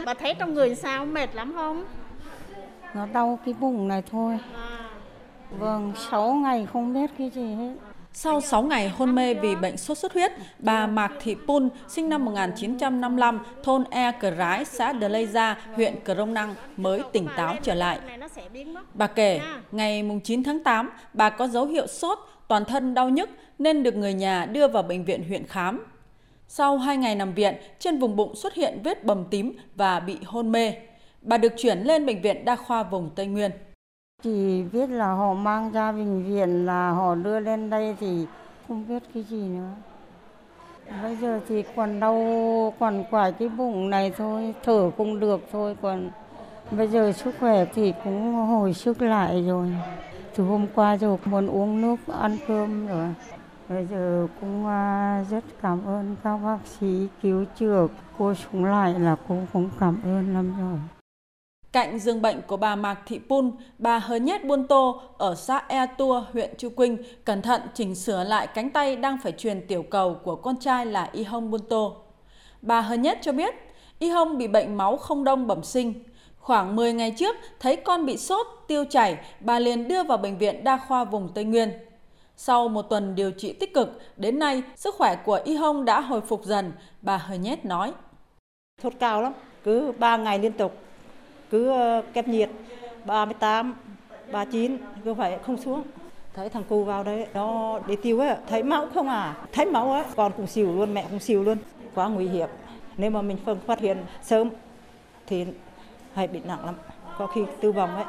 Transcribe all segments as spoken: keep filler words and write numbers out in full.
thôi. Bà thấy trong người sao, mệt lắm không? Nó đau cái vùng này thôi. À. Vâng, sáu ngày không biết cái gì hết. Sau sáu ngày hôn mê vì bệnh sốt xuất huyết, bà Mạc Thị Pun, sinh năm một nghìn chín trăm năm mươi lăm, thôn E Cờ Rái, xã Đờ Lây Gia, huyện Cửa Rông Năng mới tỉnh táo trở lại. Bà kể, ngày chín tháng tám, bà có dấu hiệu sốt, toàn thân đau nhức nên được người nhà đưa vào bệnh viện huyện khám. Sau hai ngày nằm viện, trên vùng bụng xuất hiện vết bầm tím và bị hôn mê. Bà được chuyển lên bệnh viện đa khoa vùng Tây Nguyên. Chỉ biết là họ mang ra bệnh viện là họ đưa lên đây thì không biết cái gì nữa. Bây giờ thì còn đau, còn quải cái bụng này thôi, thở cũng được thôi. Còn bây giờ sức khỏe thì cũng hồi sức lại rồi. Từ hôm qua rồi muốn uống nước, ăn cơm rồi. Bây giờ cũng rất cảm ơn các bác sĩ cứu chữa. Cô xuống lại là cô cũng cảm ơn lắm rồi. Cạnh giường bệnh của bà Mạc Thị Pun, bà Hờ Nhất Buôn Tô ở xã Ea Tua, huyện Chư Quynh cẩn thận chỉnh sửa lại cánh tay đang phải truyền tiểu cầu của con trai là Y Hồng Buôn Tô. Bà Hờ Nhất cho biết, Y Hồng bị bệnh máu không đông bẩm sinh. Khoảng mười ngày trước, thấy con bị sốt, tiêu chảy, bà liền đưa vào bệnh viện đa khoa vùng Tây Nguyên. Sau một tuần điều trị tích cực, đến nay sức khỏe của Y Hồng đã hồi phục dần, bà Hờ Nhất nói. Sốt cao lắm, cứ ba ngày liên tục. Cứ kép nhiệt ba mươi tám, ba mươi chín cứ vậy không xuống. Thấy thằng cu vào đấy, nó đi tiêu ấy, thấy máu không à? Thấy máu á, con cũng xỉu luôn, mẹ cũng xỉu luôn. Quá nguy hiểm. Nếu mà mình không phát hiện sớm thì hay bị nặng lắm, có khi tử vong ấy.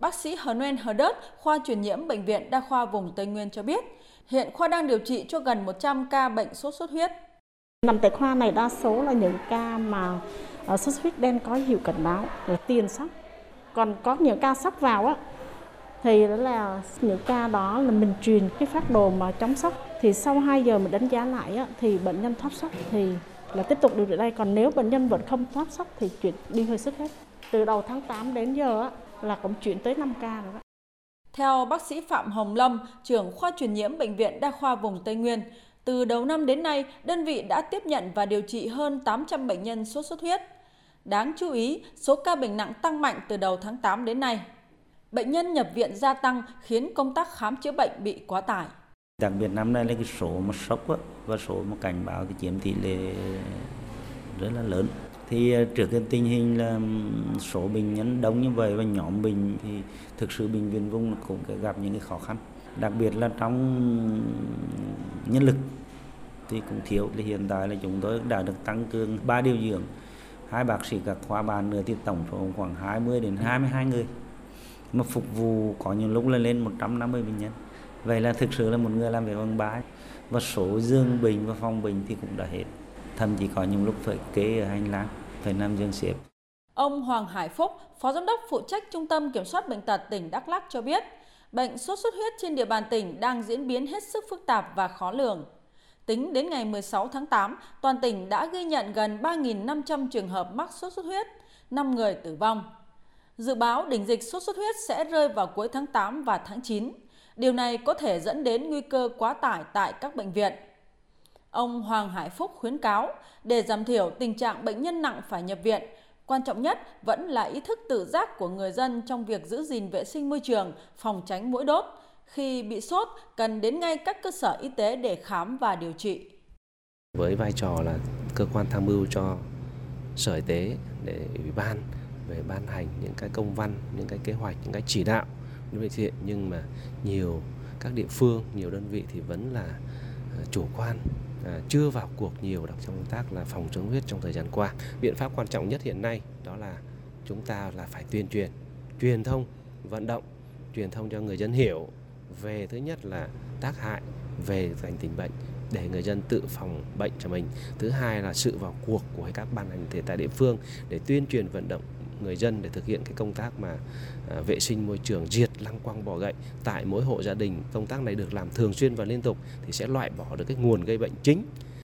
Bác sĩ Hờ Nguyên Hờ Đớt, khoa truyền nhiễm bệnh viện đa khoa vùng Tây Nguyên cho biết, hiện khoa đang điều trị cho gần một trăm ca bệnh sốt xuất huyết. Nằm tại khoa này đa số là những ca mà sốt xuất huyết đen có hiệu cảnh báo là tiền sốc, còn có những ca sốc vào á thì đó là những ca đó là mình truyền cái phát đồ mà chống sốc, thì sau hai giờ mình đánh giá lại á, thì bệnh nhân thoát sốc thì là tiếp tục điều trị đây, còn nếu bệnh nhân vẫn không thoát sốc thì chuyển đi hồi sức hết. Từ đầu tháng tám đến giờ á, là cũng chuyển tới năm ca rồi đó. Theo bác sĩ Phạm Hồng Lâm, trưởng khoa truyền nhiễm bệnh viện đa khoa vùng Tây Nguyên, từ đầu năm đến nay, đơn vị đã tiếp nhận và điều trị hơn tám trăm bệnh nhân sốt xuất huyết. Đáng chú ý, số ca bệnh nặng tăng mạnh từ đầu tháng tám đến nay. Bệnh nhân nhập viện gia tăng khiến công tác khám chữa bệnh bị quá tải. Đặc biệt năm nay là cái số mà sốc á, và số mà cảnh báo thì chiếm tỷ lệ rất là lớn. Thì trước cái tình hình là số bệnh nhân đông như vậy và nhóm bệnh thì thực sự bệnh viện vùng cũng gặp những cái khó khăn. Đặc biệt là trong nhân lực thì cũng thiếu. Thì hiện tại là chúng tôi đã được tăng cường ba điều dưỡng, hai bác sĩ các khoa bàn nữa, thì tổng số khoảng hai mươi đến hai mươi hai người mà phục vụ có những lúc là lên một trăm năm mươi bệnh nhân. Vậy là thực sự là một người làm việc bằng ba, và số giường bệnh và phòng bệnh thì cũng đã hết, thậm chí có những lúc phải kế ở hành lang, phải nằm giường xếp. Ông Hoàng Hải Phúc, phó giám đốc phụ trách Trung tâm Kiểm soát bệnh tật tỉnh Đắk Lắk cho biết, bệnh sốt xuất huyết trên địa bàn tỉnh đang diễn biến hết sức phức tạp và khó lường. Tính đến ngày mười sáu tháng tám, toàn tỉnh đã ghi nhận gần ba nghìn năm trăm trường hợp mắc sốt xuất huyết, năm người tử vong. Dự báo đỉnh dịch sốt xuất huyết sẽ rơi vào cuối tháng tám và tháng chín. Điều này có thể dẫn đến nguy cơ quá tải tại các bệnh viện. Ông Hoàng Hải Phúc khuyến cáo, để giảm thiểu tình trạng bệnh nhân nặng phải nhập viện, quan trọng nhất vẫn là ý thức tự giác của người dân trong việc giữ gìn vệ sinh môi trường, phòng tránh muỗi đốt. Khi bị sốt, cần đến ngay các cơ sở y tế để khám và điều trị. Với vai trò là cơ quan tham mưu cho Sở Y tế để ủy ban về ban hành những cái công văn, những cái kế hoạch, những cái chỉ đạo như vậy thì, nhưng mà nhiều các địa phương, nhiều đơn vị thì vẫn là chủ quan, chưa vào cuộc nhiều trong công tác là phòng chống huyết trong thời gian qua. Biện pháp quan trọng nhất hiện nay đó là chúng ta là phải tuyên truyền, truyền thông, vận động, truyền thông cho người dân hiểu về thứ nhất là tác hại về thành tình bệnh để người dân tự phòng bệnh cho mình. Thứ hai là sự vào cuộc của các ban ngành thể tại địa phương để tuyên truyền vận động người dân để thực hiện cái công tác mà vệ sinh môi trường, diệt lăng quăng bọ gậy tại mỗi hộ gia đình. Công tác này được làm thường xuyên và liên tục thì sẽ loại bỏ được cái nguồn gây bệnh chính.